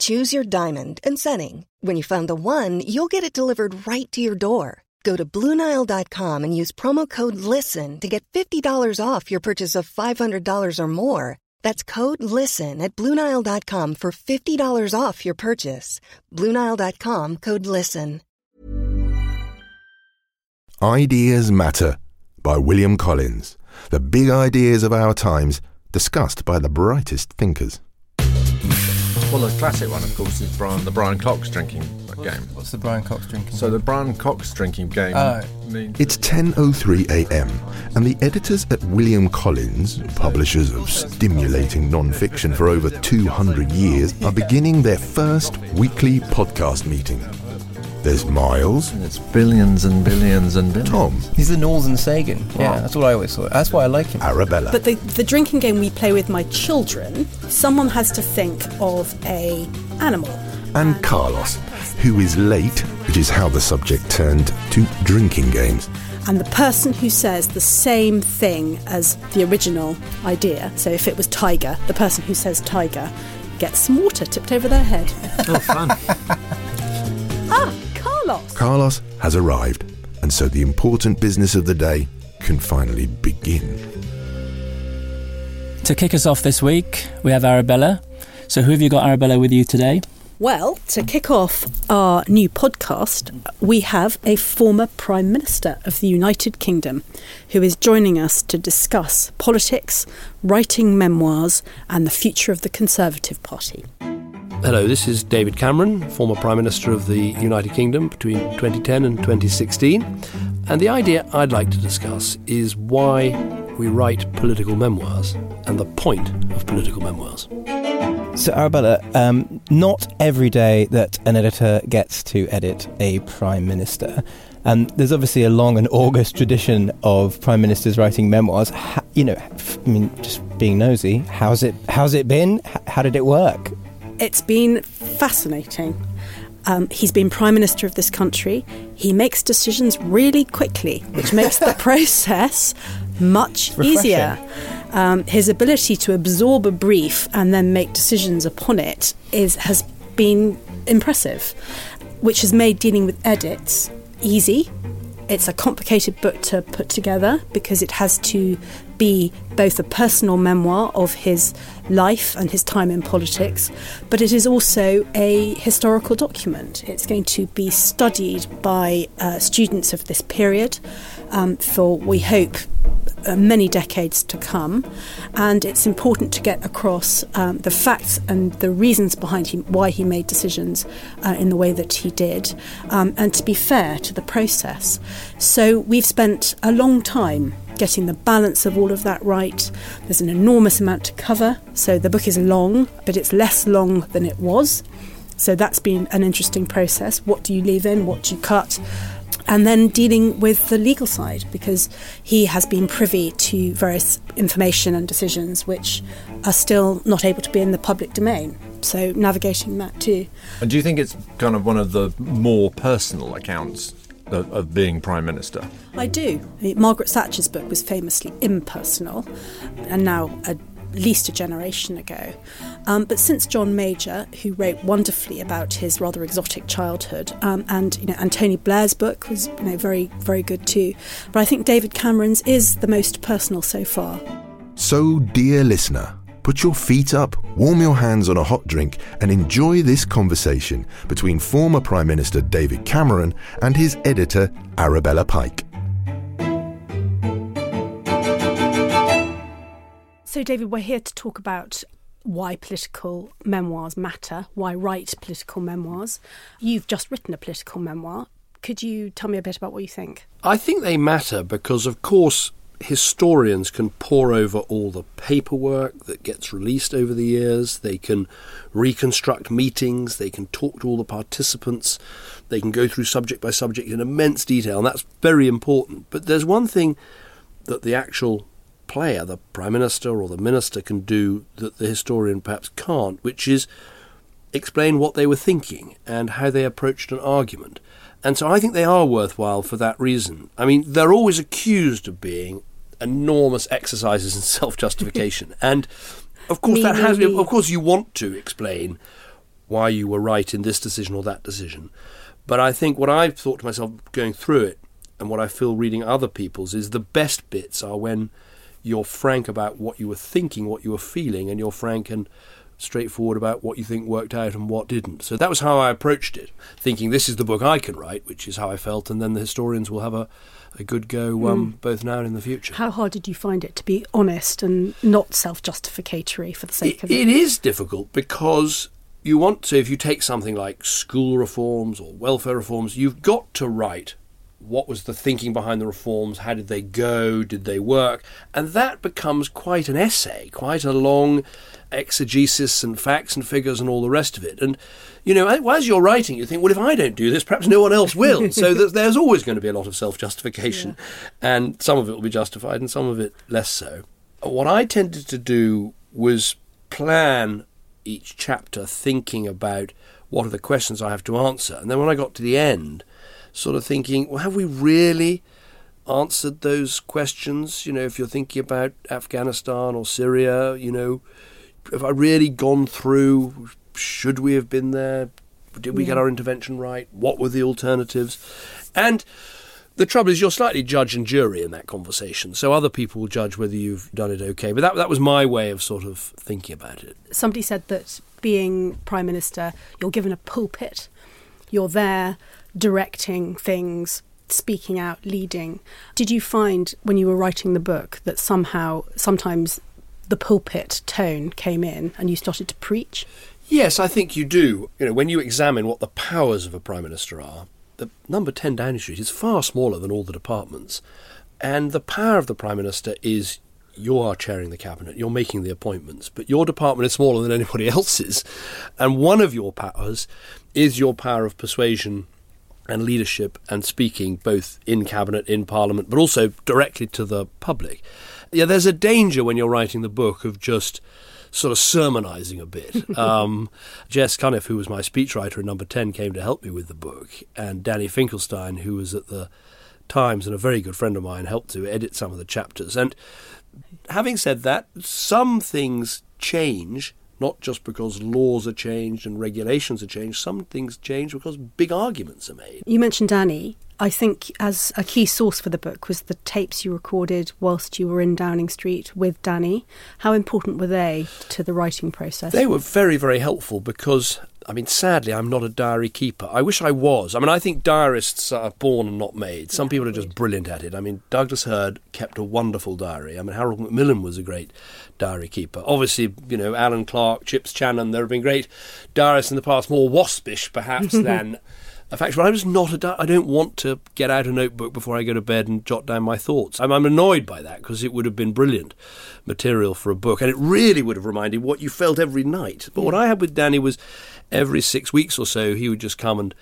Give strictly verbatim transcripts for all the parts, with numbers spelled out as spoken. Choose your diamond and setting. When you find the one, you'll get it delivered right to your door. Go to Blue Nile dot com and use promo code LISTEN to get fifty dollars off your purchase of five hundred dollars or more. That's code LISTEN at Blue Nile dot com for fifty dollars off your purchase. Blue Nile dot com, code LISTEN. Ideas Matter by William Collins. The big ideas of our times discussed by the brightest thinkers. Well, the classic one, of course, is Brian, the Brian Cox drinking what's, game. What's the Brian Cox drinking So the Brian Cox drinking game uh, means... It's ten oh three a.m. and the editors at William Collins, publishers of stimulating non-fiction for over two hundred years, are beginning their first weekly podcast meeting. There's Miles. And it's billions and billions and billions. Tom. He's the Knowles and Sagan. Wow. Yeah, that's what I always thought. That's why I like him. Arabella. But the, the drinking game we play with my children, someone has to think of a animal. And, and Carlos, who is late, which is how the subject turned to drinking games. And the person who says the same thing as the original idea. So if it was tiger, the person who says tiger gets some water tipped over their head. Oh, fun. Ah! Carlos has arrived, and so the important business of the day can finally begin. To kick us off this week, we have Arabella. So who have you got, Arabella, with you today? Well, to kick off our new podcast, we have a former Prime Minister of the United Kingdom who is joining us to discuss politics, writing memoirs, and the future of the Conservative Party. Hello, this is David Cameron, former Prime Minister of the United Kingdom between twenty ten and twenty sixteen. And the idea I'd like to discuss is why we write political memoirs and the point of political memoirs. So, Arabella, um, not every day that an editor gets to edit a Prime Minister. And um, there's obviously a long and august tradition of Prime Ministers writing memoirs. How, you know, I mean, just being nosy, how's it, how's it been? How did it work? It's been fascinating. Um, he's been Prime Minister of this country. He makes decisions really quickly, which makes the process much easier. Um, his ability to absorb a brief and then make decisions upon it is has been impressive, which has made dealing with edits easy. It's a complicated book to put together because it has to be both a personal memoir of his life and his time in politics, but it is also a historical document. It's going to be studied by uh, students of this period um, for, we hope, uh, many decades to come, and it's important to get across um, the facts and the reasons behind him, why he made decisions uh, in the way that he did, um, and to be fair to the process. So we've spent a long time getting the balance of all of that right. There's an enormous amount to cover, so the book is long, but it's less long than it was. So that's been an interesting process. What do you leave in? What do you cut? And then dealing with the legal side, because he has been privy to various information and decisions which are still not able to be in the public domain. So navigating that too. And do you think it's kind of one of the more personal accounts Of, of being Prime Minister? I do. I mean, Margaret Thatcher's book was famously impersonal, and now at least a generation ago. Um, but since John Major, who wrote wonderfully about his rather exotic childhood, um, and you know, and Tony Blair's book was you know very very good too. But I think David Cameron's is the most personal so far. So, dear listener, put your feet up, warm your hands on a hot drink and enjoy this conversation between former Prime Minister David Cameron and his editor, Arabella Pike. So, David, we're here to talk about why political memoirs matter, why write political memoirs. You've just written a political memoir. Could you tell me a bit about what you think? I think they matter because, of course, historians can pore over all the paperwork that gets released over the years. They can reconstruct meetings. They can talk to all the participants. They can go through subject by subject in immense detail, and that's very important. But there's one thing that the actual player, the Prime Minister or the Minister, can do that the historian perhaps can't, which is explain what they were thinking and how they approached an argument. And so I think they are worthwhile for that reason. I mean, they're always accused of being enormous exercises in self-justification. And, of course, me, that me, has. Me. Of course, you want to explain why you were right in this decision or that decision. But I think what I've thought to myself going through it and what I feel reading other people's is the best bits are when you're frank about what you were thinking, what you were feeling, and you're frank and straightforward about what you think worked out and what didn't. So that was how I approached it, thinking this is the book I can write, which is how I felt, and then the historians will have a, a good go um, mm. both now and in the future. How hard did you find it to be honest and not self-justificatory for the sake it, of it? It is difficult because you want to, if you take something like school reforms or welfare reforms, you've got to write what was the thinking behind the reforms, how did they go, did they work, and that becomes quite an essay, quite a long exegesis and facts and figures and all the rest of it. And, you know, as you're writing, you think, well, if I don't do this, perhaps no one else will. So there's always going to be a lot of self-justification, yeah. And some of it will be justified and some of it less so. What I tended to do was plan each chapter thinking about what are the questions I have to answer. And then when I got to the end, sort of thinking, well, have we really answered those questions? You know, if you're thinking about Afghanistan or Syria, you know, have I really gone through? Should we have been there? Did we yeah. get our intervention right? What were the alternatives? And the trouble is you're slightly judge and jury in that conversation, so other people will judge whether you've done it okay. But that that was my way of sort of thinking about it. Somebody said that being Prime Minister, you're given a pulpit. You're there directing things, speaking out, leading. Did you find when you were writing the book that somehow, sometimes the pulpit tone came in and you started to preach? Yes, I think you do. You know, when you examine what the powers of a Prime Minister are, the number ten Downing Street is far smaller than all the departments. And the power of the Prime Minister is you are chairing the cabinet, you're making the appointments, but your department is smaller than anybody else's. And one of your powers is your power of persuasion and leadership and speaking both in cabinet, in parliament, but also directly to the public. Yeah, there's a danger when you're writing the book of just sort of sermonising a bit. Um, Jess Cunniff, who was my speechwriter in Number ten, came to help me with the book, and Danny Finkelstein, who was at the Times and a very good friend of mine, helped to edit some of the chapters. And having said that, some things change, not just because laws are changed and regulations are changed. Some things change because big arguments are made. You mentioned Danny. I think as a key source for the book was the tapes you recorded whilst you were in Downing Street with Danny. How important were they to the writing process? They were very, very helpful because, I mean, sadly, I'm not a diary keeper. I wish I was. I mean, I think diarists are born and not made. Some yeah, people are just brilliant at it. I mean, Douglas Hurd kept a wonderful diary. I mean, Harold Macmillan was a great diary keeper. Obviously, you know, Alan Clark, Chips Channon, there have been great diarists in the past, more waspish perhaps than... In fact, but I'm just not a. Di- I don't want to get out a notebook before I go to bed and jot down my thoughts. I'm, I'm annoyed by that because it would have been brilliant material for a book, and it really would have reminded what you felt every night. But what I had with Danny was every six weeks or so, he would just come and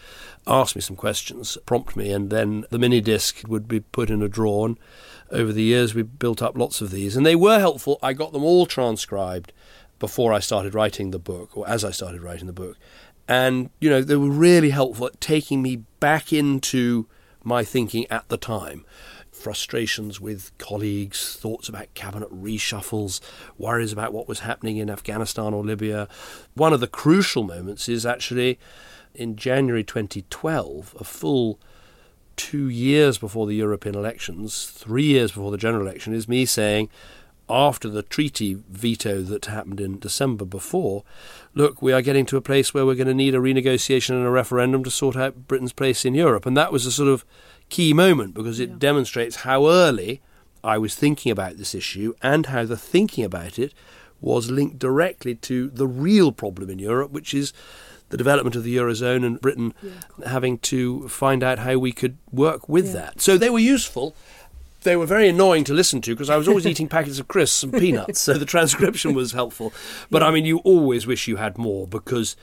ask me some questions, prompt me, and then the mini disc would be put in a drawer. And over the years, we built up lots of these, and they were helpful. I got them all transcribed before I started writing the book, or as I started writing the book. And, you know, they were really helpful at taking me back into my thinking at the time. Frustrations with colleagues, thoughts about cabinet reshuffles, worries about what was happening in Afghanistan or Libya. One of the crucial moments is actually in January twenty twelve, a full two years before the European elections, three years before the general election, is me saying, after the treaty veto that happened in December before, look, we are getting to a place where we're going to need a renegotiation and a referendum to sort out Britain's place in Europe. And that was a sort of key moment because it yeah. demonstrates how early I was thinking about this issue and how the thinking about it was linked directly to the real problem in Europe, which is the development of the Eurozone and Britain yeah. having to find out how we could work with yeah. that. So they were useful. They were very annoying to listen to because I was always eating packets of crisps and peanuts, so the transcription was helpful. But, yeah. I mean, you always wish you had more because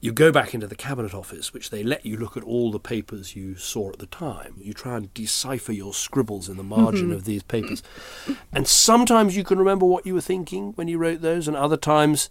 you go back into the Cabinet Office, which they let you look at all the papers you saw at the time. You try and decipher your scribbles in the margin mm-hmm. of these papers. And sometimes you can remember what you were thinking when you wrote those, and other times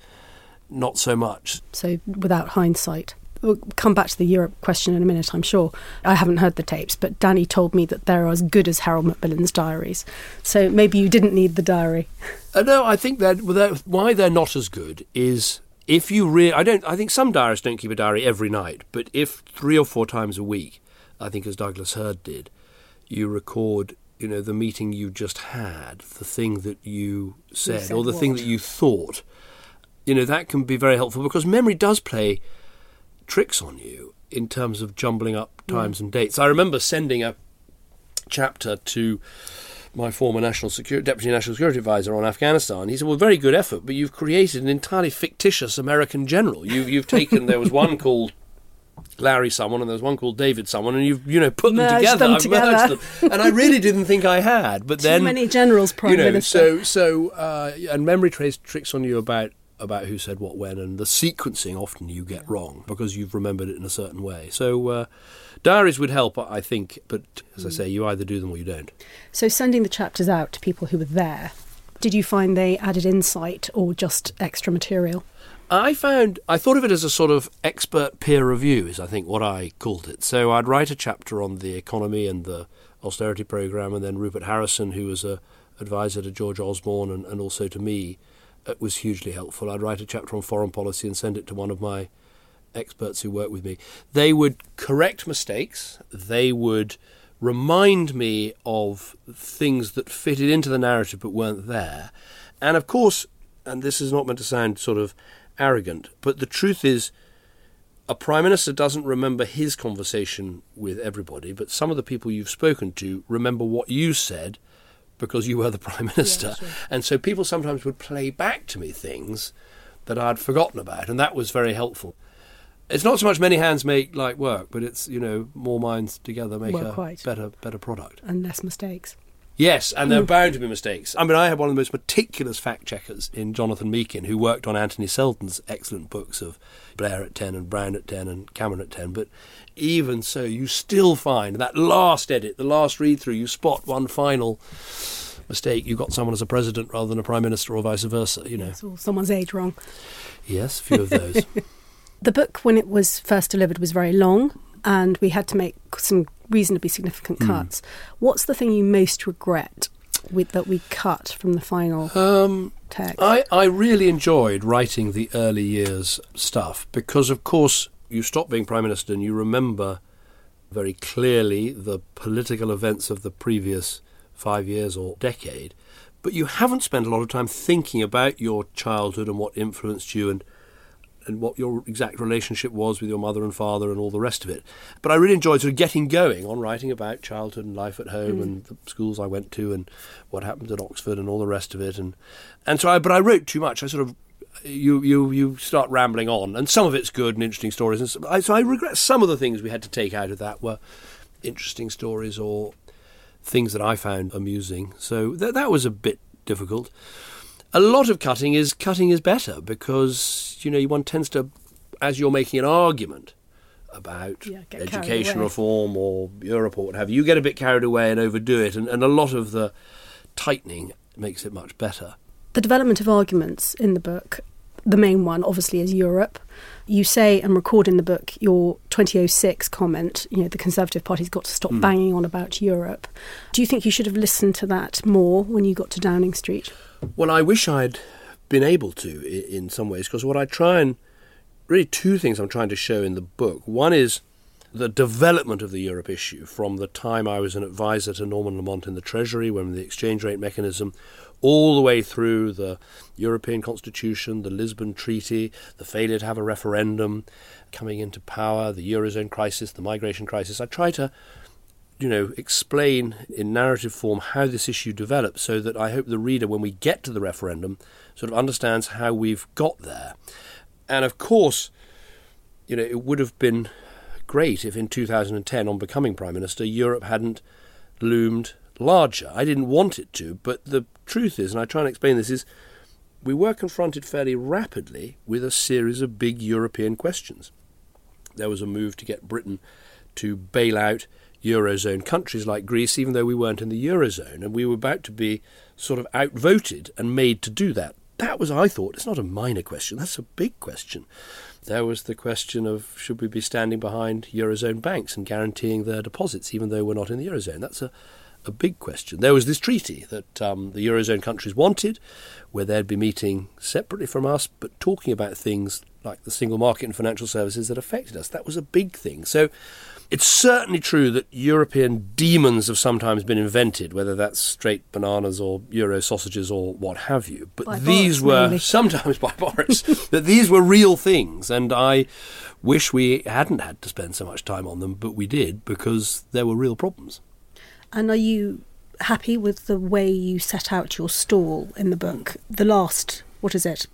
not so much. So without hindsight. We'll come back to the Europe question in a minute, I'm sure. I haven't heard the tapes, but Danny told me that they're as good as Harold Macmillan's diaries. So maybe you didn't need the diary. Uh, no, I think that why they're not as good is if you really... I don't. I think some diarists don't keep a diary every night, but if three or four times a week, I think as Douglas Hurd did, you record, you know, the meeting you just had, the thing that you said, you said or the what? thing that you thought, you know, that can be very helpful because memory does play tricks on you in terms of jumbling up times yeah. and dates. I remember sending a chapter to my former National Security Deputy National Security Advisor on Afghanistan. He said, well, very good effort, but you've created an entirely fictitious American general. You, you've taken, there was one called Larry someone and there was one called David someone, and you've, you know, put merged them together. Them I've together. merged them. And I really didn't think I had. But Too then, many generals, Prime you know, Minister. So, so uh, and memory trace tricks on you about about who said what when, and the sequencing often you get wrong because you've remembered it in a certain way. So uh, diaries would help, I think, but as I say, you either do them or you don't. So sending the chapters out to people who were there, did you find they added insight or just extra material? I found, I thought of it as a sort of expert peer review is I think what I called it. So I'd write a chapter on the economy and the austerity programme, and then Rupert Harrison, who was a advisor to George Osborne and, and also to me, it was hugely helpful. I'd write a chapter on foreign policy and send it to one of my experts who work with me. They would correct mistakes. They would remind me of things that fitted into the narrative but weren't there. And of course, and this is not meant to sound sort of arrogant, but the truth is a Prime Minister doesn't remember his conversation with everybody, but some of the people you've spoken to remember what you said because you were the Prime Minister. Yeah, sure. And so people sometimes would play back to me things that I'd forgotten about, and that was very helpful. It's not so much many hands make light work, but it's, you know, more minds together make well, a quite. better better product. And less mistakes. Yes, and there are bound to be mistakes. I mean, I had one of the most meticulous fact-checkers in Jonathan Meakin, who worked on Anthony Selden's excellent books of Blair at ten and Brown at ten and Cameron at ten. But even so, you still find that last edit, the last read-through, you spot one final mistake. You got someone as a president rather than a prime minister or vice versa, you know. It's all someone's age wrong. Yes, a few of those. The book, when it was first delivered, was very long, and we had to make some reasonably significant cuts. Mm. What's the thing you most regret with, that we cut from the final um, text? I, I really enjoyed writing the early years stuff because, of course, you stop being Prime Minister and you remember very clearly the political events of the previous five years or decade, but you haven't spent a lot of time thinking about your childhood and what influenced you and and what your exact relationship was with your mother and father and all the rest of it. But I really enjoyed sort of getting going on writing about childhood and life at home mm. and the schools I went to and what happened at Oxford and all the rest of it. And and so, I, but I wrote too much. I sort of, you you you start rambling on, and some of it's good and interesting stories. And so I, so I regret some of the things we had to take out of that were interesting stories or things that I found amusing. So th- that was a bit difficult. A lot of cutting is cutting is better because, you know, one tends to, as you're making an argument about yeah, education reform or Europe or what have you, you get a bit carried away and overdo it, and, and a lot of the tightening makes it much better. The development of arguments in the book, the main one obviously is Europe. You say and record in the book your twenty oh six comment, you know, the Conservative Party's got to stop mm. banging on about Europe. Do you think you should have listened to that more when you got to Downing Street? Well, I wish I'd been able to in some ways, because what I try and... Really two things I'm trying to show in the book. One is the development of the Europe issue from the time I was an advisor to Norman Lamont in the Treasury, when the exchange rate mechanism, all the way through the European Constitution, the Lisbon Treaty, the failure to have a referendum, coming into power, the Eurozone crisis, the migration crisis. I try to you know, explain in narrative form how this issue developed, so that I hope the reader, when we get to the referendum, sort of understands how we've got there. And of course, you know, it would have been great if in two thousand ten, on becoming Prime Minister, Europe hadn't loomed larger. I didn't want it to, but the truth is, and I try and explain this, is we were confronted fairly rapidly with a series of big European questions. There was a move to get Britain to bail out Eurozone countries like Greece, even though we weren't in the Eurozone, and we were about to be sort of outvoted and made to do that. That was, I thought, it's not a minor question, that's a big question. There was the question of, should we be standing behind Eurozone banks and guaranteeing their deposits, even though we're not in the Eurozone? That's a, a big question. There was this treaty that um, the Eurozone countries wanted, where they'd be meeting separately from us, but talking about things like the single market and financial services that affected us. That was a big thing. So it's certainly true that European demons have sometimes been invented, whether that's straight bananas or Euro sausages or what have you. But by these Boris, were, really. sometimes by Boris, that these were real things. And I wish we hadn't had to spend so much time on them, but we did, because there were real problems. And are you happy with the way you set out your stall in the book? The last, what is it?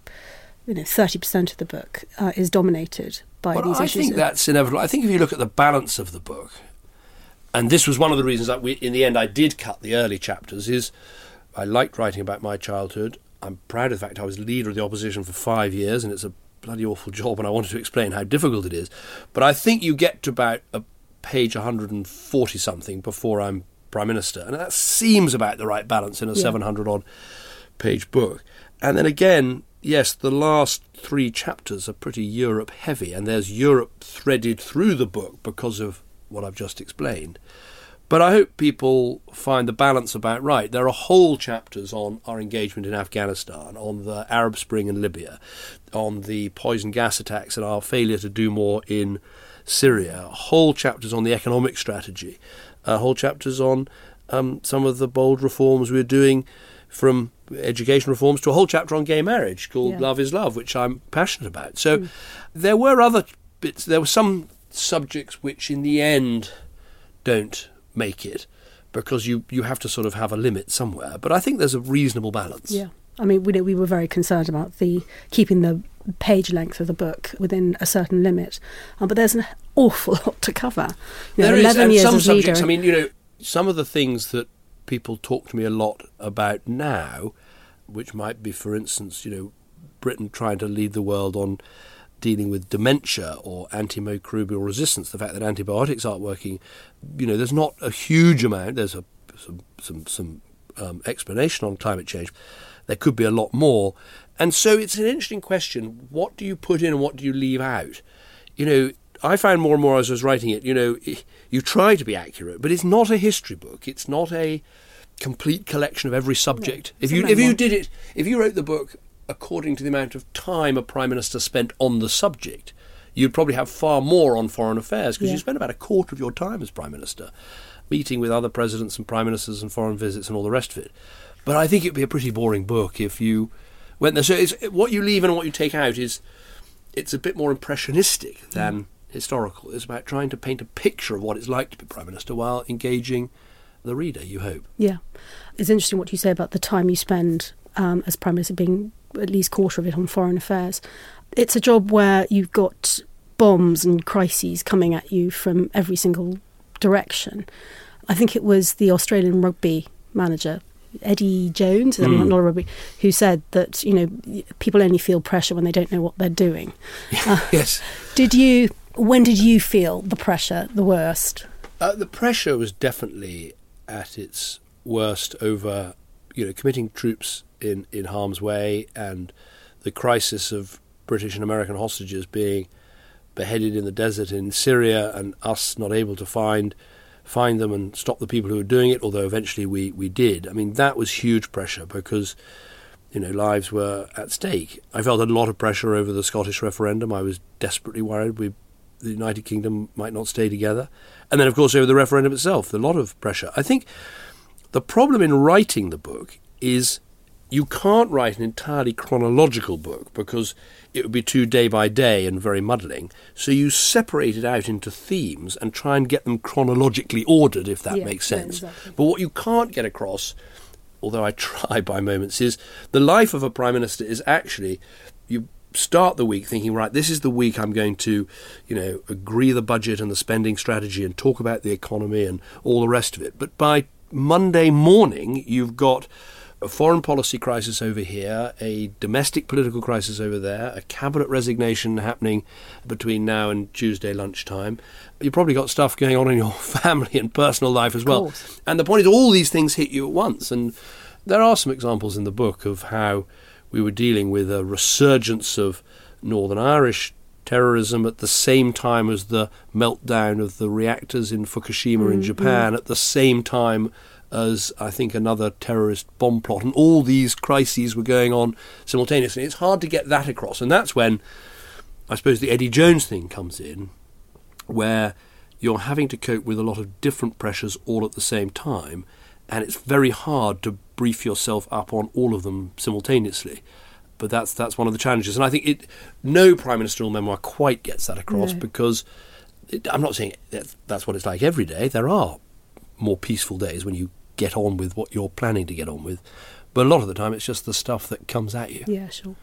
You know, thirty percent of the book uh, is dominated by well, these I issues. I think that's inevitable. I think if you look at the balance of the book, and this was one of the reasons that we, in the end I did cut the early chapters, is I liked writing about my childhood. I'm proud of the fact I was leader of the opposition for five years, and it's a bloody awful job, and I wanted to explain how difficult it is. But I think you get to about a page one hundred forty-something before I'm Prime Minister, and that seems about the right balance in a seven hundred odd yeah. page book. And then again... yes, the last three chapters are pretty Europe-heavy, and there's Europe threaded through the book because of what I've just explained. But I hope people find the balance about right. There are whole chapters on our engagement in Afghanistan, on the Arab Spring in Libya, on the poison gas attacks and our failure to do more in Syria, whole chapters on the economic strategy, uh, whole chapters on um, some of the bold reforms we're doing, from education reforms to a whole chapter on gay marriage called yeah. Love is Love, which I'm passionate about. So mm. there were other bits, there were some subjects which in the end don't make it, because you, you have to sort of have a limit somewhere. But I think there's a reasonable balance. Yeah. I mean, we, we were very concerned about the keeping the page length of the book within a certain limit. Um, but there's an awful lot to cover. You know, there is, and some subjects, leader. I mean, you know, some of the things that people talk to me a lot about now, which might be, for instance, you know, Britain trying to lead the world on dealing with dementia or antimicrobial resistance, the fact that antibiotics aren't working. You know, there's not a huge amount. There's a, some, some, some um, explanation on climate change. There could be a lot more. And so it's an interesting question. What do you put in and what do you leave out? You know, I found more and more as I was writing it, you know, you try to be accurate, but it's not a history book. It's not a complete collection of every subject. No, if you if you did it, if you wrote the book according to the amount of time a Prime Minister spent on the subject, you'd probably have far more on foreign affairs, because yeah. you spend about a quarter of your time as Prime Minister meeting with other presidents and Prime Ministers and foreign visits and all the rest of it. But I think it'd be a pretty boring book if you went there. So it's, what you leave and what you take out is, it's a bit more impressionistic than... Mm. historical. It's about trying to paint a picture of what it's like to be Prime Minister while engaging the reader, you hope. Yeah. It's interesting what you say about the time you spend um, as Prime Minister being at least quarter of it on foreign affairs. It's a job where you've got bombs and crises coming at you from every single direction. I think it was the Australian rugby manager, Eddie Jones, mm. not rugby, who said that, you know, people only feel pressure when they don't know what they're doing. Uh, yes. Did you... When did you feel the pressure the worst? Uh, the pressure was definitely at its worst over, you know, committing troops in, in harm's way, and the crisis of British and American hostages being beheaded in the desert in Syria, and us not able to find find them and stop the people who were doing it, although eventually we, we did. I mean, that was huge pressure because... you know, lives were at stake. I felt a lot of pressure over the Scottish referendum. I was desperately worried we, the United Kingdom might not stay together. And then, of course, over the referendum itself, a lot of pressure. I think the problem in writing the book is you can't write an entirely chronological book because it would be too day by day and very muddling. So you separate it out into themes and try and get them chronologically ordered, if that yeah, makes sense. Yeah, exactly. But what you can't get across, although I try by moments, is the life of a Prime Minister is actually, you start the week thinking, right, this is the week I'm going to, you know, agree the budget and the spending strategy and talk about the economy and all the rest of it. But by Monday morning, you've got a foreign policy crisis over here, a domestic political crisis over there, a cabinet resignation happening between now and Tuesday lunchtime. You've probably got stuff going on in your family and personal life as well. And the point is all these things hit you at once. And there are some examples in the book of how we were dealing with a resurgence of Northern Irish terrorism at the same time as the meltdown of the reactors in Fukushima mm-hmm. in Japan, at the same time as, I think, another terrorist bomb plot. And all these crises were going on simultaneously. It's hard to get that across. And that's when, I suppose, the Eddie Jones thing comes in, where you're having to cope with a lot of different pressures all at the same time. And it's very hard to brief yourself up on all of them simultaneously. But that's that's one of the challenges. And I think it no prime ministerial memoir quite gets that across no. because it, I'm not saying that's, that's what it's like every day. There are more peaceful days when you get on with what you're planning to get on with. But a lot of the time, it's just the stuff that comes at you. Yeah, sure.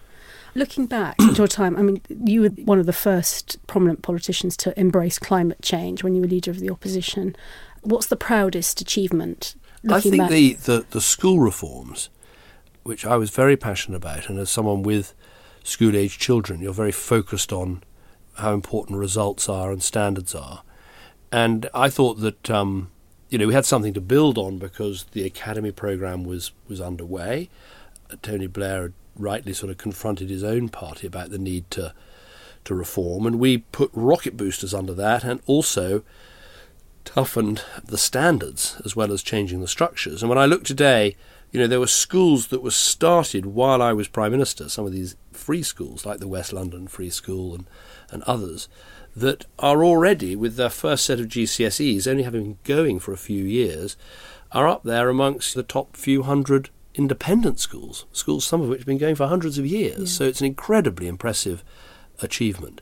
Looking back at your time, I mean, you were one of the first prominent politicians to embrace climate change when you were leader of the opposition. What's the proudest achievement? I think the, the, the school reforms, which I was very passionate about, and as someone with school-age children, you're very focused on how important results are and standards are. And I thought that, um, you know, we had something to build on because the academy programme was, was underway. Tony Blair had rightly sort of confronted his own party about the need to to reform, and we put rocket boosters under that and also toughened the standards as well as changing the structures. And when I look today, you know, there were schools that were started while I was Prime Minister, some of these free schools like the West London Free School and, and others, that are already, with their first set of G C S Es, only having been going for a few years, are up there amongst the top few hundred independent schools, schools some of which have been going for hundreds of years. Yeah. So it's an incredibly impressive achievement.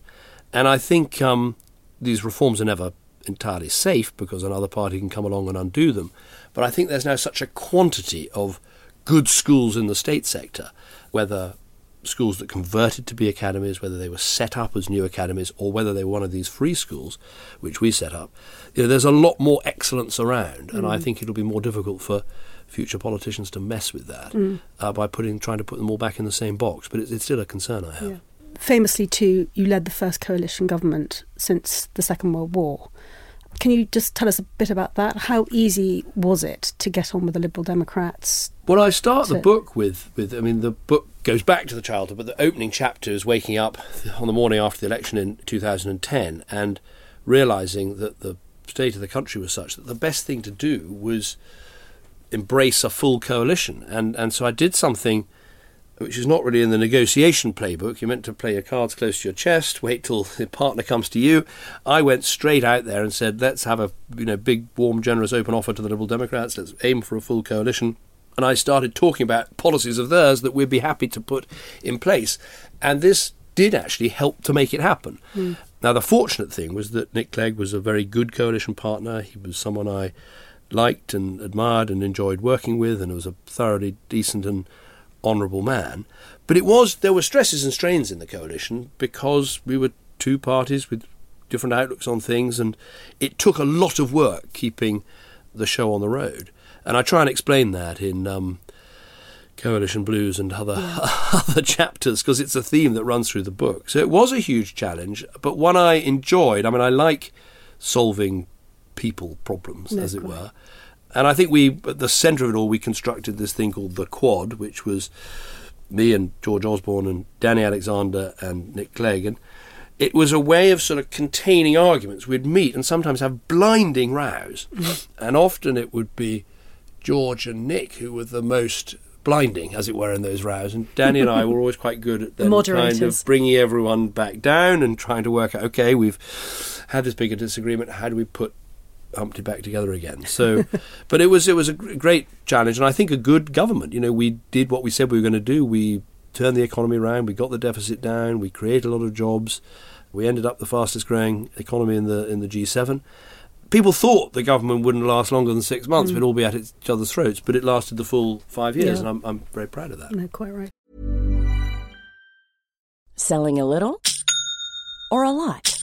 And I think um, these reforms are never entirely safe because another party can come along and undo them. But I think there's now such a quantity of good schools in the state sector, whether schools that converted to be academies, whether they were set up as new academies, or whether they were one of these free schools, which we set up. You know, there's a lot more excellence around, and mm. I think it'll be more difficult for future politicians to mess with that mm. uh, by putting trying to put them all back in the same box. But it's, it's still a concern I have. Yeah. Famously, too, you led the first coalition government since the Second World War. Can you just tell us a bit about that? How easy was it to get on with the Liberal Democrats? Well, I start to... the book with, with, I mean, the book goes back to the childhood, but the opening chapter is waking up on the morning after the election in two thousand ten and realising that the state of the country was such that the best thing to do was embrace a full coalition. And, and so I did something which is not really in the negotiation playbook. You're meant to play your cards close to your chest, wait till the partner comes to you. I went straight out there and said, let's have a you know big, warm, generous, open offer to the Liberal Democrats. Let's aim for a full coalition. And I started talking about policies of theirs that we'd be happy to put in place. And this did actually help to make it happen. Mm. Now, the fortunate thing was that Nick Clegg was a very good coalition partner. He was someone I liked and admired and enjoyed working with, and was a thoroughly decent and honourable man. But it was there were stresses and strains in the coalition because we were two parties with different outlooks on things, and it took a lot of work keeping the show on the road. And I try and explain that in um, Coalition Blues and other yeah. other chapters, because it's a theme that runs through the book. So it was a huge challenge, but one I enjoyed. I mean, I like solving people problems, no, as it were. And I think we, at the centre of it all, we constructed this thing called the Quad, which was me and George Osborne and Danny Alexander and Nick Clegg. And it was a way of sort of containing arguments. We'd meet and sometimes have blinding rows. Mm-hmm. And often it would be George and Nick who were the most blinding, as it were, in those rows. And Danny and I were always quite good at then kind of bringing everyone back down and trying to work out, OK, we've had this bigger disagreement. How do we put humpty back together again. So, but it was it was a great challenge, and I think a good government. You know, we did what we said we were going to do. We turned the economy around. We got the deficit down. We created a lot of jobs. We ended up the fastest growing economy in the in the G seven. People thought the government wouldn't last longer than six months. Mm. We'd all be at each other's throats, but it lasted the full five years, yeah. and I'm, I'm very proud of that. No, quite right. Selling a little or a lot?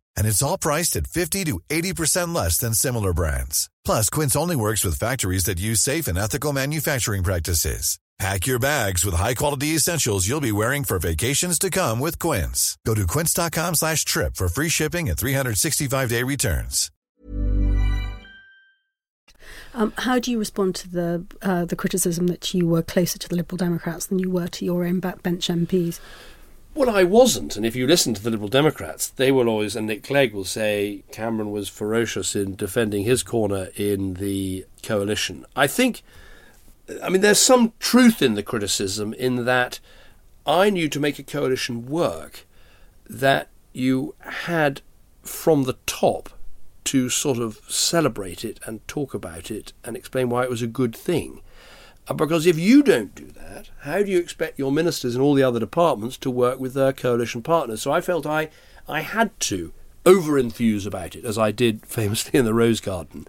And it's all priced at fifty to eighty percent less than similar brands. Plus, Quince only works with factories that use safe and ethical manufacturing practices. Pack your bags with high-quality essentials you'll be wearing for vacations to come with Quince. Go to quince.com slash trip for free shipping and three sixty-five day returns. Um, how do you respond to the uh, the criticism that you were closer to the Liberal Democrats than you were to your own backbench M Ps? Well, I wasn't, and if you listen to the Liberal Democrats, they will always, and Nick Clegg will say, Cameron was ferocious in defending his corner in the coalition. I think, I mean, there's some truth in the criticism in that I knew to make a coalition work that you had from the top to sort of celebrate it and talk about it and explain why it was a good thing. Because if you don't do that, how do you expect your ministers and all the other departments to work with their coalition partners? So I felt I, I had to over-enthuse about it, as I did famously in the Rose Garden.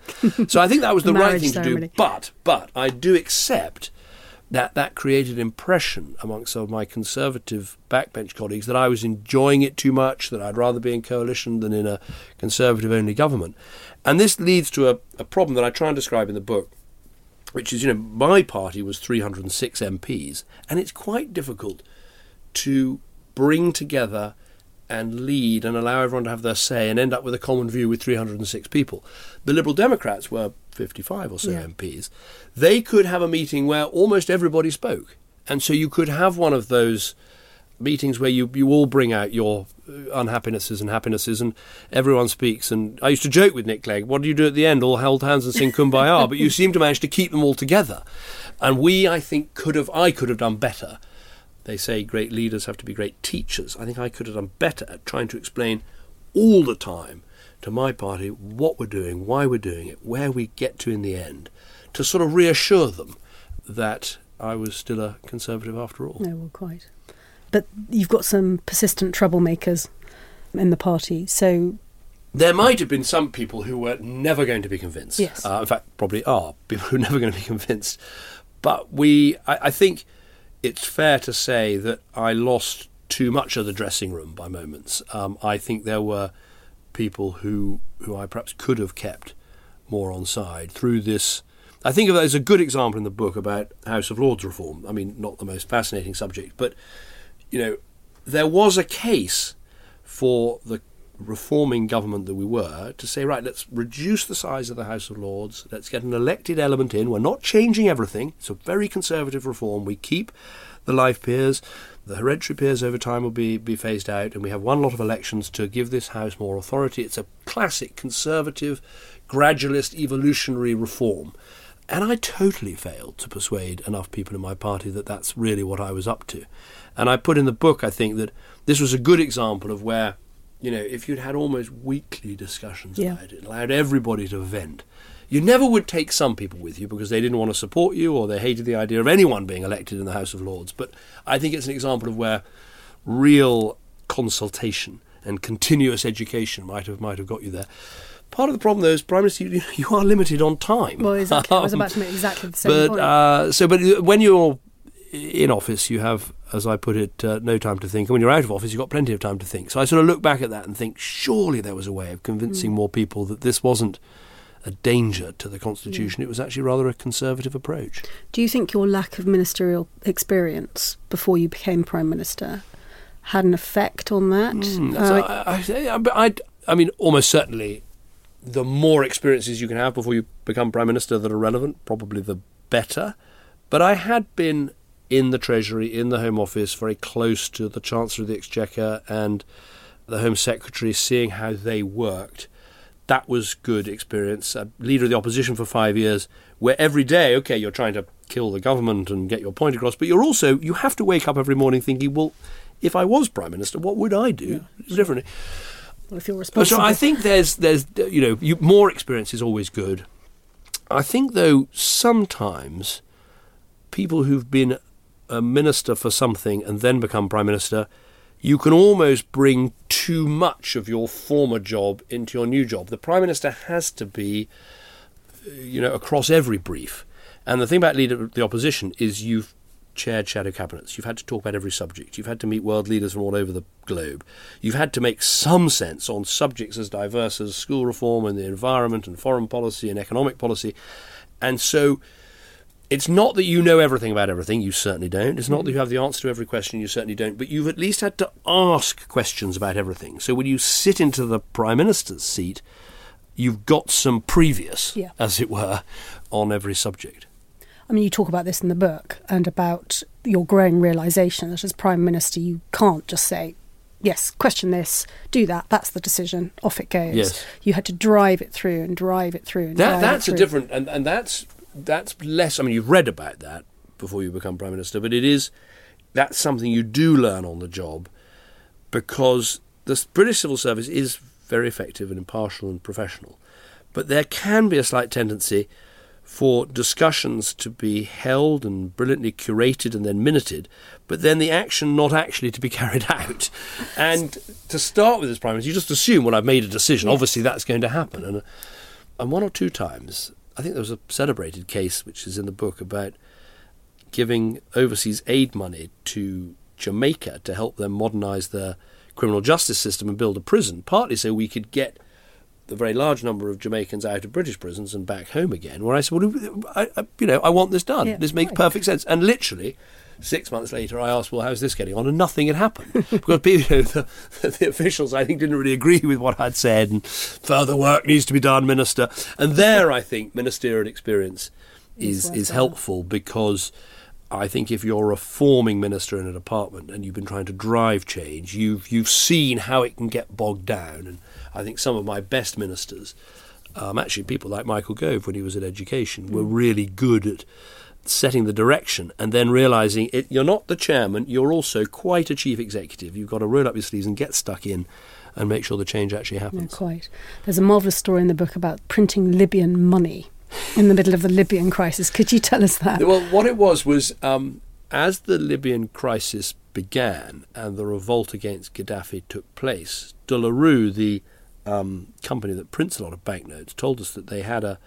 So I think that was the right thing ceremony. to do. But but I do accept that that created impression amongst some of my Conservative backbench colleagues that I was enjoying it too much, that I'd rather be in coalition than in a Conservative-only government. And this leads to a, a problem that I try and describe in the book, which is, you know, my party was three hundred six M Ps, and it's quite difficult to bring together and lead and allow everyone to have their say and end up with a common view with three hundred six people. The Liberal Democrats were fifty-five or so yeah. M Ps. They could have a meeting where almost everybody spoke. And so you could have one of those meetings where you, you all bring out your unhappinesses and happinesses and everyone speaks. And I used to joke with Nick Clegg, what do you do at the end? All hold hands and sing Kumbaya, but you seem to manage to keep them all together. And we, I think, could have, I could have done better. They say great leaders have to be great teachers. I think I could have done better at trying to explain all the time to my party what we're doing, why we're doing it, where we get to in the end, to sort of reassure them that I was still a Conservative after all. No, well, quite. But you've got some persistent troublemakers in the party, so... There might have been some people who were never going to be convinced. Yes. Uh, in fact, probably are people who are never going to be convinced. But we... I, I think... It's fair to say that I lost too much of the dressing room by moments. Um, I think there were people who who I perhaps could have kept more on side through this. I think of that as a good example in the book about House of Lords reform. I mean, not the most fascinating subject, but, you know, there was a case for the reforming government that we were to say, right, let's reduce the size of the House of Lords, let's get an elected element in. We're not changing everything. It's a very conservative reform. We keep the life peers, the hereditary peers over time will be, be phased out, and we have one lot of elections to give this House more authority. It's a classic conservative, gradualist, evolutionary reform. And I totally failed to persuade enough people in my party that that's really what I was up to. And I put in the book, I think, that this was a good example of where, you know, if you'd had almost weekly discussions yeah. about it, allowed everybody to vent, you never would take some people with you because they didn't want to support you or they hated the idea of anyone being elected in the House of Lords. But I think it's an example of where real consultation and continuous education might have might have got you there. Part of the problem, though, is Prime Minister, you, you are limited on time. Well, exactly. um, I was about to make exactly the same but, point. Uh, so, but when you're in office you have, as I put it, uh, no time to think. And when you're out of office, you've got plenty of time to think. So I sort of look back at that and think, surely there was a way of convincing mm. more people that this wasn't a danger to the Constitution. Mm. It was actually rather a conservative approach. Do you think your lack of ministerial experience before you became Prime Minister had an effect on that? Mm, uh, I, I, I, I mean, almost certainly the more experiences you can have before you become Prime Minister that are relevant, probably the better. But I had been in the Treasury, in the Home Office, very close to the Chancellor of the Exchequer and the Home Secretary, seeing how they worked. That was good experience. A leader of the opposition for five years, where every day, OK, you're trying to kill the government and get your point across, but you're also, you have to wake up every morning thinking, well, if I was Prime Minister, what would I do yeah, differently? Well, if you're responsible. So I think there's, there's you know, you, more experience is always good. I think, though, sometimes people who've been a minister for something and then become Prime Minister, you can almost bring too much of your former job into your new job. The Prime Minister has to be, you know, across every brief. And the thing about Leader of the Opposition is you've chaired shadow cabinets. You've had to talk about every subject. You've had to meet world leaders from all over the globe. You've had to make some sense on subjects as diverse as school reform and the environment and foreign policy and economic policy. And so it's not that you know everything about everything, you certainly don't. It's not that you have the answer to every question, you certainly don't. But you've at least had to ask questions about everything. So when you sit into the Prime Minister's seat, you've got some previous, yeah. as it were, on every subject. I mean, you talk about this in the book and about your growing realisation that as Prime Minister, you can't just say, yes, question this, do that, that's the decision, off it goes. Yes. You had to drive it through and drive it through and that, drive that's it through. That's a different... and, and that's... That's less, I mean, you've read about that before you become Prime Minister, but it is, that's something you do learn on the job, because the British civil service is very effective and impartial and professional. But there can be a slight tendency for discussions to be held and brilliantly curated and then minuted, but then the action not actually to be carried out. And to start with as Prime Minister, you just assume, well, I've made a decision, obviously that's going to happen. And, and one or two times... I think there was a celebrated case, which is in the book, about giving overseas aid money to Jamaica to help them modernise their criminal justice system and build a prison, partly so we could get the very large number of Jamaicans out of British prisons and back home again, where I said, well, I, I, you know, I want this done. Yeah, this makes right. perfect sense. And literally... Six months later, I asked, well, how's this getting on? And nothing had happened. Because people, you know, the, the officials, I think, didn't really agree with what I'd said. And further work needs to be done, Minister. And there, I think, ministerial experience is, is helpful, because I think if you're a forming minister in a department and you've been trying to drive change, you've, you've seen how it can get bogged down. And I think some of my best ministers, um, actually people like Michael Gove when he was in education, were really good at setting the direction and then realising it, you're not the chairman, you're also quite a chief executive. You've got to roll up your sleeves and get stuck in and make sure the change actually happens. No, quite. There's a marvellous story in the book about printing Libyan money in the middle of the Libyan crisis. Could you tell us that? Well, what it was was um, as the Libyan crisis began and the revolt against Gaddafi took place, De La Rue, the um, company that prints a lot of banknotes, told us that they had a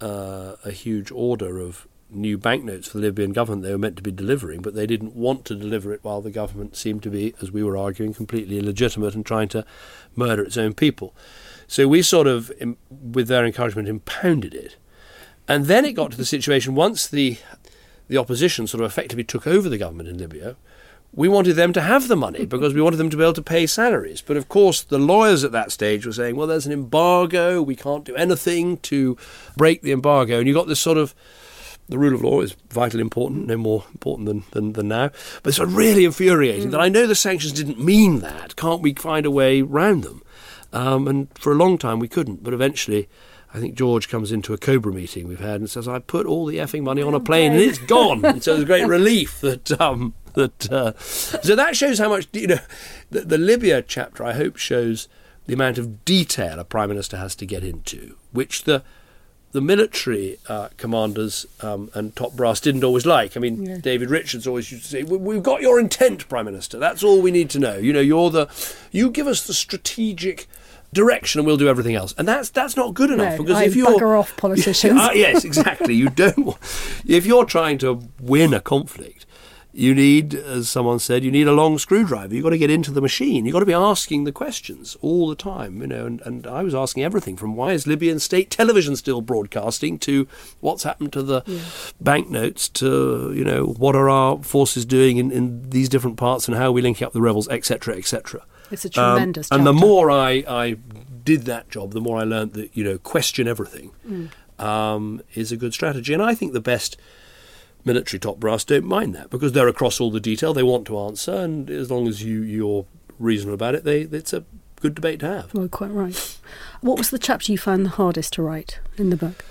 uh, a huge order of new banknotes for the Libyan government they were meant to be delivering, but they didn't want to deliver it while the government seemed to be, as we were arguing, completely illegitimate and trying to murder its own people. So we sort of, with their encouragement, impounded it. And then it got to the situation, once the the opposition sort of effectively took over the government in Libya, we wanted them to have the money because we wanted them to be able to pay salaries. But of course, the lawyers at that stage were saying, well, there's an embargo, we can't do anything to break the embargo. And you got this sort of... The rule of law is vitally important, no more important than, than, than now. But it's really infuriating mm. that I know the sanctions didn't mean that. Can't we find a way round them? Um, and for a long time we couldn't. But eventually, I think George comes into a COBRA meeting we've had and says, I put all the effing money on a plane and it's gone. And so it's a great relief that... Um, that uh, so that shows how much... you know. The, the Libya chapter, I hope, shows the amount of detail a Prime Minister has to get into, which the... the military uh, commanders um, and top brass didn't always like. I mean, yeah. David Richards always used to say, we've got your intent, Prime Minister. That's all we need to know. You know, you're the, you give us the strategic direction and we'll do everything else. And that's that's not good enough. No, because I if you're bugger off politicians. uh, yes, exactly. You don't want, if you're trying to win a conflict, You need, as someone said, you need a long screwdriver. You've got to get into the machine. You've got to be asking the questions all the time, you know. And, and I was asking everything from why is Libyan state television still broadcasting to what's happened to the yeah. banknotes to, you know, what are our forces doing in, in these different parts and how are we linking up the rebels, et cetera, et cetera. It's a tremendous um, And chapter. The more I, I did that job, the more I learned that, you know, question everything mm. um, is a good strategy. And I think the best military top brass don't mind that because they're across all the detail. They want to answer, and as long as you, you're reasonable about it, they, it's a good debate to have. Well, quite right. What was the chapter you found the hardest to write in the book?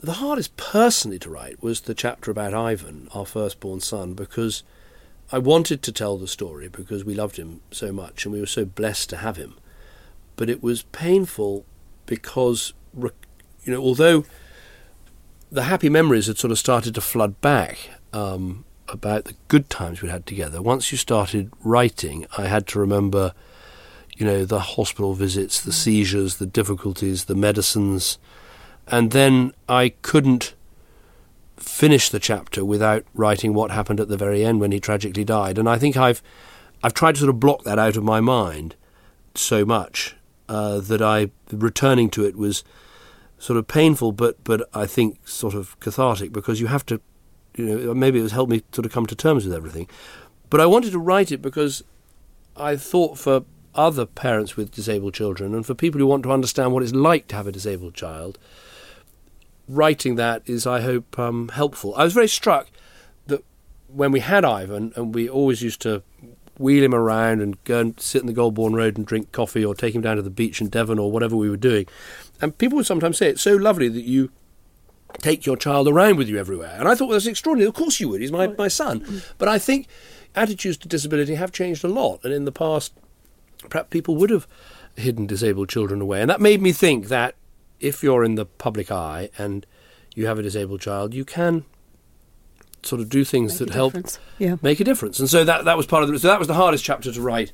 The hardest personally to write was the chapter about Ivan, our firstborn son, because I wanted to tell the story because we loved him so much and we were so blessed to have him. But it was painful because, you know, although the happy memories had sort of started to flood back um, about the good times we'd had together. Once you started writing, I had to remember, you know, the hospital visits, the seizures, the difficulties, the medicines. And then I couldn't finish the chapter without writing what happened at the very end when he tragically died. And I think I've I've tried to sort of block that out of my mind so much uh, that I returning to it was sort of painful, but but I think sort of cathartic, because you have to, you know, maybe it was helped me sort of come to terms with everything. But I wanted to write it because I thought for other parents with disabled children and for people who want to understand what it's like to have a disabled child, writing that is, I hope, um, helpful. I was very struck that when we had Ivan, and we always used to wheel him around and go and sit in the Goldbourne Road and drink coffee or take him down to the beach in Devon or whatever we were doing. And people would sometimes say, it's so lovely that you take your child around with you everywhere. And I thought, well, that's extraordinary. Of course you would. He's my, my son. But I think attitudes to disability have changed a lot. And in the past, perhaps people would have hidden disabled children away. And that made me think that if you're in the public eye and you have a disabled child, you can sort of do things that help yeah. make a difference. And so that that was part of the, so that was the hardest chapter to write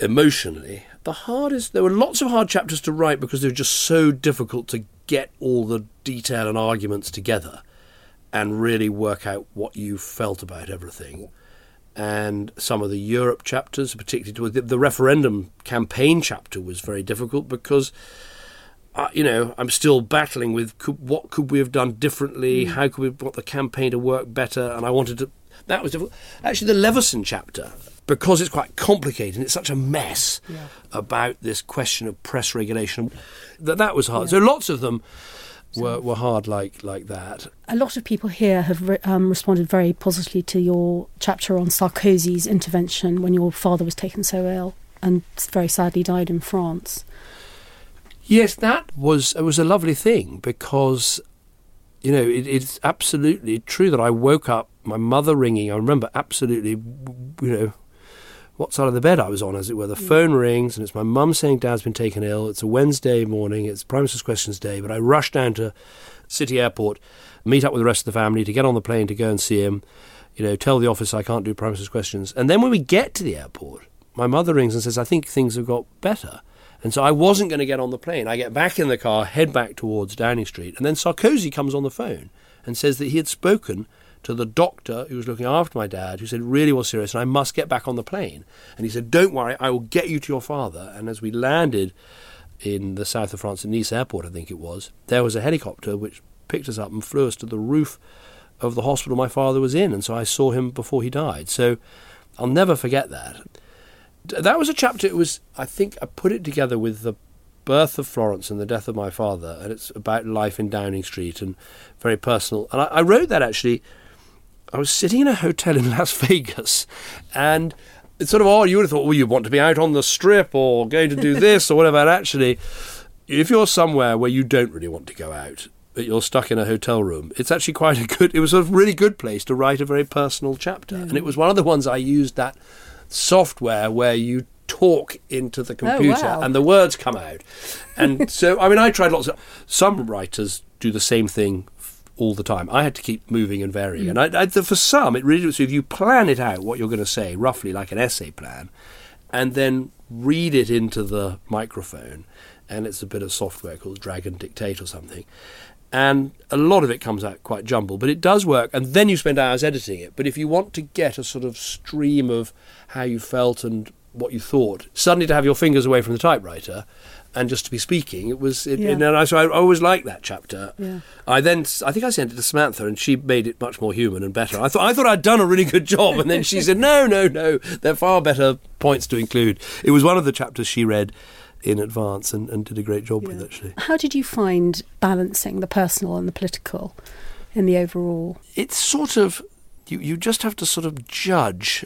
emotionally. The hardest, there were lots of hard chapters to write because they were just so difficult to get all the detail and arguments together and really work out what you felt about everything. And some of the Europe chapters, particularly towards the, the referendum campaign chapter, was very difficult because Uh, you know, I'm still battling with could, what could we have done differently, mm. how could we have brought the campaign to work better, and I wanted to... That was difficult. Actually, the Leveson chapter, because it's quite complicated and it's such a mess yeah. about this question of press regulation, that that was hard. Yeah. So lots of them were, were hard like, like that. A lot of people here have re- um, responded very positively to your chapter on Sarkozy's intervention when your father was taken so ill and very sadly died in France. Yes, that was it was a lovely thing because, you know, it, it's absolutely true that I woke up, my mother ringing. I remember absolutely, you know, what side of the bed I was on, as it were. The yeah. phone rings and it's my mum saying Dad's been taken ill. It's a Wednesday morning. It's Prime Minister's Questions Day. But I rushed down to City Airport, meet up with the rest of the family to get on the plane to go and see him, you know, tell the office I can't do Prime Minister's Questions. And then when we get to the airport, my mother rings and says, I think things have got better. And so I wasn't going to get on the plane. I get back in the car, head back towards Downing Street, and then Sarkozy comes on the phone and says that he had spoken to the doctor who was looking after my dad, who said it really was serious, and I must get back on the plane. And he said, don't worry, I will get you to your father. And as we landed in the south of France, in Nice airport, I think it was, there was a helicopter which picked us up and flew us to the roof of the hospital my father was in. And so I saw him before he died. So I'll never forget that. That was a chapter, it was, I think I put it together with the birth of Florence and the death of my father, and it's about life in Downing Street and very personal. And I, I wrote that actually, I was sitting in a hotel in Las Vegas, and it's sort of odd, oh, you would have thought, well, you want to be out on the strip or going to do this or whatever, and actually, if you're somewhere where you don't really want to go out, but you're stuck in a hotel room, it's actually quite a good, it was a really good place to write a very personal chapter. Mm. And it was one of the ones I used that software where you talk into the computer oh, wow. and the words come out. And so, I mean, I tried lots of... Some writers do the same thing f- all the time. I had to keep moving and varying. Mm. And I, I, for some, it really... So if you plan it out, what you're going to say, roughly like an essay plan, and then read it into the microphone, and it's a bit of software called Drag and Dictate or something, and a lot of it comes out quite jumbled, but it does work, and then you spend hours editing it. But if you want to get a sort of stream of how you felt and what you thought, suddenly to have your fingers away from the typewriter and just to be speaking, it was... It, yeah. it, and I, so I always liked that chapter. Yeah. I then... I think I sent it to Samantha, and she made it much more human and better. I thought I thought I'd done a really good job, and then she said, no, no, no, there are far better points to include. It was one of the chapters she read in advance and, and did a great job yeah. with, actually. How did you find balancing the personal and the political in the overall? It's sort of... You, you just have to sort of judge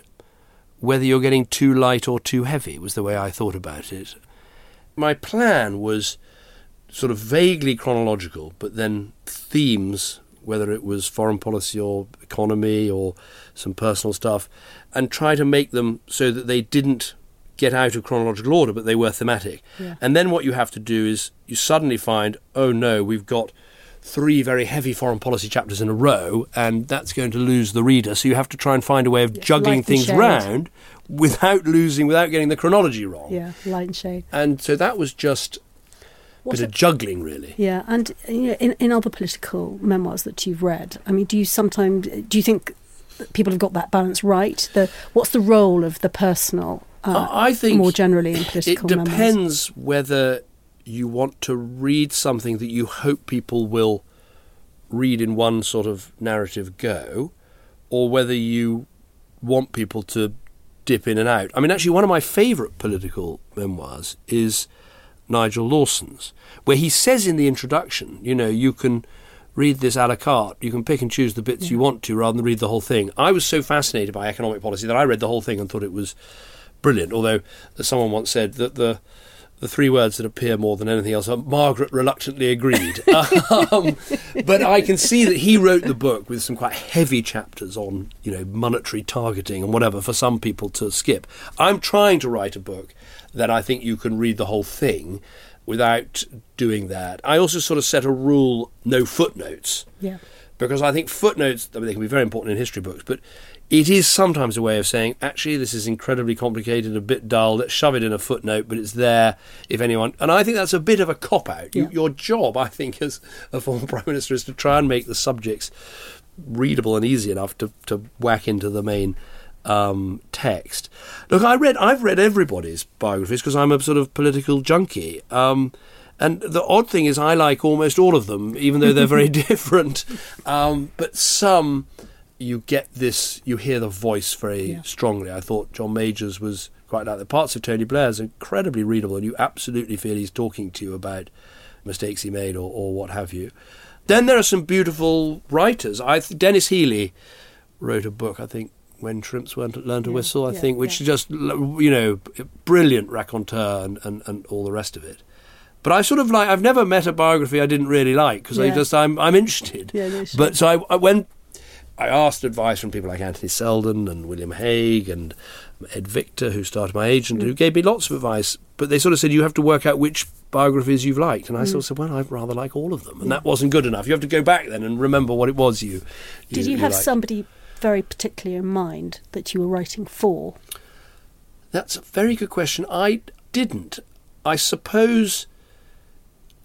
whether you're getting too light or too heavy, was the way I thought about it. My plan was sort of vaguely chronological, but then themes, whether it was foreign policy or economy or some personal stuff, and try to make them so that they didn't get out of chronological order, but they were thematic. Yeah. And then what you have to do is you suddenly find, oh no, we've got three very heavy foreign policy chapters in a row, and that's going to lose the reader. So you have to try and find a way of yeah, juggling things round without losing, without getting the chronology wrong. Yeah, light and shade. And so that was just a bit of juggling, really. Yeah, and you know, in, in other political memoirs that you've read, I mean, do you sometimes, do you think that people have got that balance right? The, what's the role of the personal, uh, I think more generally in political memoirs? It depends memoirs? whether... you want to read something that you hope people will read in one sort of narrative go, or whether you want people to dip in and out. I mean, actually, one of my favourite political memoirs is Nigel Lawson's, where he says in the introduction, you know, you can read this a la carte, you can pick and choose the bits yeah. you want to rather than read the whole thing. I was so fascinated by economic policy that I read the whole thing and thought it was brilliant, although someone once said that the... the three words that appear more than anything else are Margaret reluctantly agreed. um, but I can see that he wrote the book with some quite heavy chapters on, you know, monetary targeting and whatever for some people to skip. I'm trying to write a book that I think you can read the whole thing without doing that. I also sort of set a rule, no footnotes. Yeah. Because I think footnotes, I mean, they can be very important in history books, but it is sometimes a way of saying, actually, this is incredibly complicated, a bit dull, let's shove it in a footnote, but it's there if anyone... And I think that's a bit of a cop-out. Yeah. You, your job, I think, as a former Prime Minister, is to try and make the subjects readable and easy enough to, to whack into the main um, text. Look, I read, I've read everybody's biographies because I'm a sort of political junkie. Um, and the odd thing is I like almost all of them, even though they're very different. Um, but some... you get this, you hear the voice very yeah. strongly. I thought John Major's was quite like the parts of Tony Blair's incredibly readable, and you absolutely feel he's talking to you about mistakes he made or, or what have you. Then there are some beautiful writers. I th- Dennis Healey wrote a book, I think, When Shrimps Learn to yeah, Whistle, I yeah, think, which is yeah. just, you know, brilliant raconteur and, and, and all the rest of it. But I sort of like, I've never met a biography I didn't really like because yeah. I just, I'm, I'm interested. Yeah, no, sure. But so I, I went... I asked advice from people like Anthony Selden and William Hague and Ed Victor, who started my agent, mm. who gave me lots of advice. But they sort of said, you have to work out which biographies you've liked. And I mm. sort of said, well, I'd rather like all of them. And yeah. that wasn't good enough. You have to go back then and remember what it was you, you Did you, you have liked. Somebody very particular in mind that you were writing for? That's a very good question. I didn't. I suppose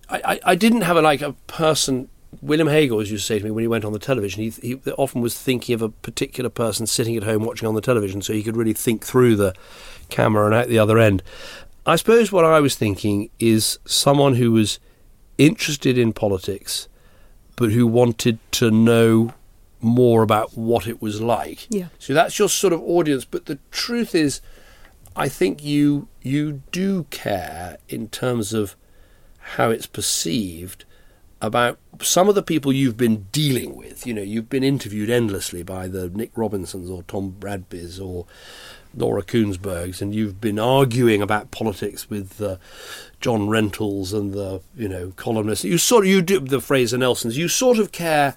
I, I, I didn't have a, like a person... William Hague always used to say to me when he went on the television, he, he often was thinking of a particular person sitting at home watching on the television, so he could really think through the camera and out the other end. I suppose what I was thinking is someone who was interested in politics, but who wanted to know more about what it was like. Yeah. So that's your sort of audience. But the truth is, I think you you do care in terms of how it's perceived about some of the people you've been dealing with. You know, you've been interviewed endlessly by the Nick Robinsons or Tom Bradbys or Laura Koonsbergs, and you've been arguing about politics with the uh, John Rentals and the, you know, columnists. You sort of, you do the Fraser Nelsons. You sort of care,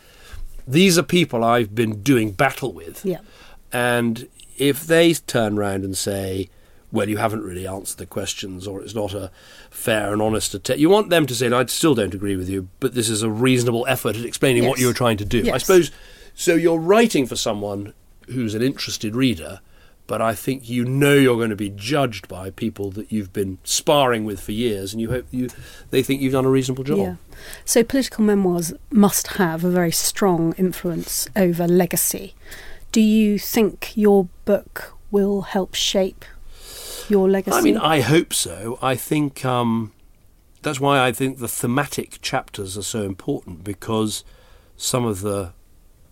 these are people I've been doing battle with. Yeah. And if they turn round and say, well, you haven't really answered the questions, or it's not a fair and honest attempt. You want them to say, no, I still don't agree with you, but this is a reasonable effort at explaining yes. what you were trying to do. Yes. I suppose, so you're writing for someone who's an interested reader, but I think you know you're going to be judged by people that you've been sparring with for years, and you hope you they think you've done a reasonable job. Yeah. So political memoirs must have a very strong influence over legacy. Do you think your book will help shape your legacy? I mean, I hope so. I think um, that's why I think the thematic chapters are so important, because some of the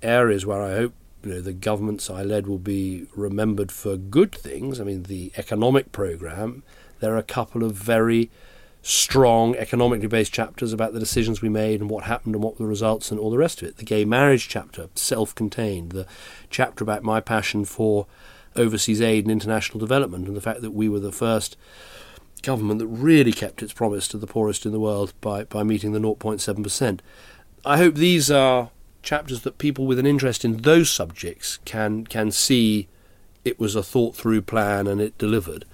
areas where I hope, you know, the governments I led will be remembered for good things. I mean, the economic programme, there are a couple of very strong economically based chapters about the decisions we made and what happened and what were the results and all the rest of it. The gay marriage chapter, self-contained. The chapter about my passion for overseas aid and international development, and the fact that we were the first government that really kept its promise to the poorest in the world by, by meeting the zero point seven percent. I hope these are chapters that people with an interest in those subjects can can see it was a thought-through plan and it delivered.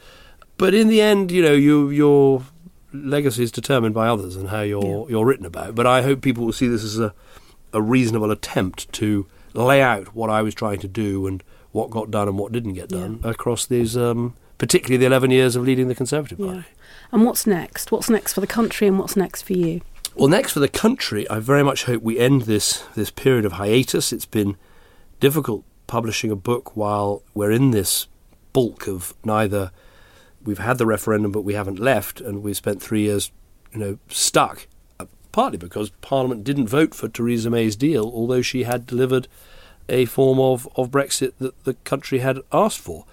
But in the end, you know, you, your legacy is determined by others and how you're, yeah. you're written about. But I hope people will see this as a, a reasonable attempt to lay out what I was trying to do and what got done and what didn't get done yeah. across these, um, particularly the eleven years of leading the Conservative Party. Yeah. And what's next? What's next for the country and what's next for you? Well, next for the country, I very much hope we end this, this period of hiatus. It's been difficult publishing a book while we're in this bulk of neither. We've had the referendum, but we haven't left, and we've spent three years, you know, stuck, partly because Parliament didn't vote for Theresa May's deal, although she had delivered a form of, of Brexit that the country had asked for.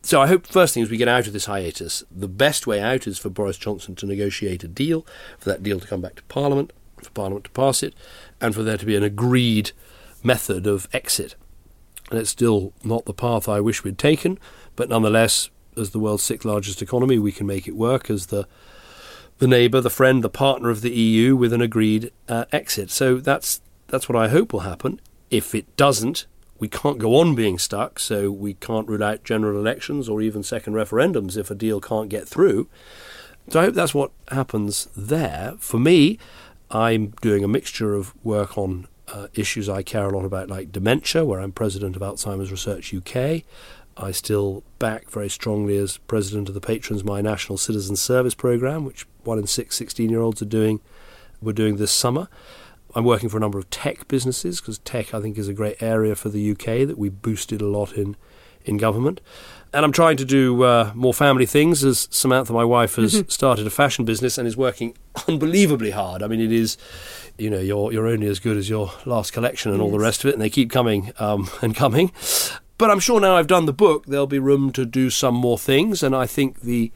So I hope first thing is we get out of this hiatus. The best way out is for Boris Johnson to negotiate a deal, for that deal to come back to Parliament, for Parliament to pass it, and for there to be an agreed method of exit. And it's still not the path I wish we'd taken, but nonetheless, as the world's sixth largest economy, we can make it work as the the neighbour, the friend, the partner of the E U with an agreed uh, exit. So that's that's what I hope will happen. If it doesn't, we can't go on being stuck, so we can't rule out general elections or even second referendums if a deal can't get through. So I hope that's what happens there. For me, I'm doing a mixture of work on uh, issues I care a lot about, like dementia, where I'm president of Alzheimer's Research U K. I still back very strongly as president of the Patrons my National Citizen Service Programme, which one in six sixteen-year-olds are doing, we're doing this summer. I'm working for a number of tech businesses, because tech, I think, is a great area for the U K that we boosted a lot in, in government. And I'm trying to do uh, more family things, as Samantha, my wife, has mm-hmm. started a fashion business and is working unbelievably hard. I mean, it is, you know, you're, you're only as good as your last collection and yes. all the rest of it, and they keep coming um, and coming. But I'm sure now I've done the book, there'll be room to do some more things, and I think the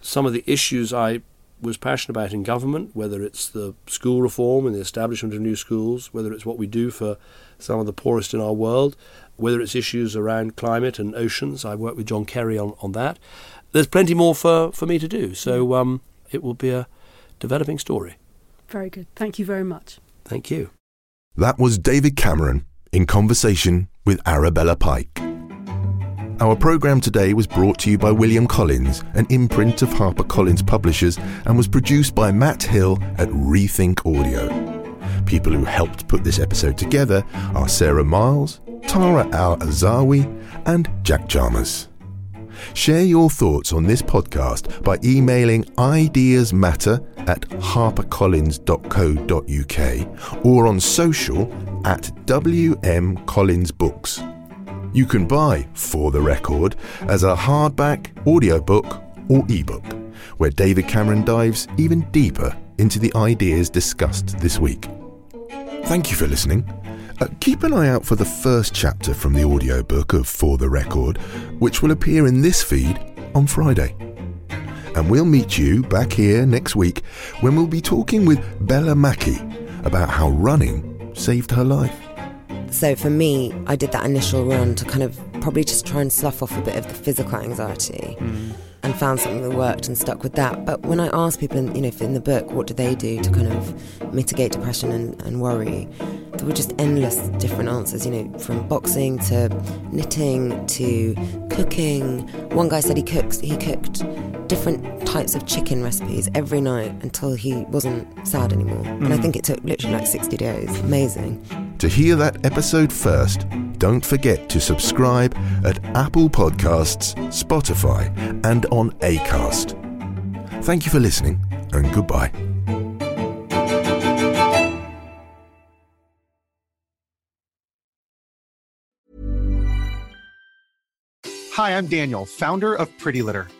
some of the issues I was passionate about in government, whether it's the school reform and the establishment of new schools, whether it's what we do for some of the poorest in our world, whether it's issues around climate and oceans. I worked with John Kerry on, on that. There's plenty more for, for me to do. So um, it will be a developing story. Very good. Thank you very much. Thank you. That was David Cameron in conversation with Arabella Pike. Our programme today was brought to you by William Collins, an imprint of HarperCollins Publishers, and was produced by Matt Hill at Rethink Audio. People who helped put this episode together are Sarah Miles, Tara Al-Azawi and Jack Chalmers. Share your thoughts on this podcast by emailing ideasmatter at harpercollins dot co dot uk or on social at W M Collins Books. You can buy For the Record as a hardback, audiobook or ebook, where David Cameron dives even deeper into the ideas discussed this week. Thank you for listening. Uh, keep an eye out for the first chapter from the audiobook of For the Record, which will appear in this feed on Friday. And we'll meet you back here next week when we'll be talking with Bella Mackey about how running saved her life. So for me, I did that initial run to kind of probably just try and slough off a bit of the physical anxiety mm. and found something that worked and stuck with that. But when I asked people, in, you know, in the book, what do they do to kind of mitigate depression and, and worry, there were just endless different answers, you know, from boxing to knitting to cooking. One guy said he cooks, he cooked different types of chicken recipes every night until he wasn't sad anymore. Mm. And I think it took literally like sixty days. Amazing. To hear that episode first, don't forget to subscribe at Apple Podcasts, Spotify, and on Acast. Thank you for listening, and goodbye. Hi, I'm Daniel, founder of Pretty Litter.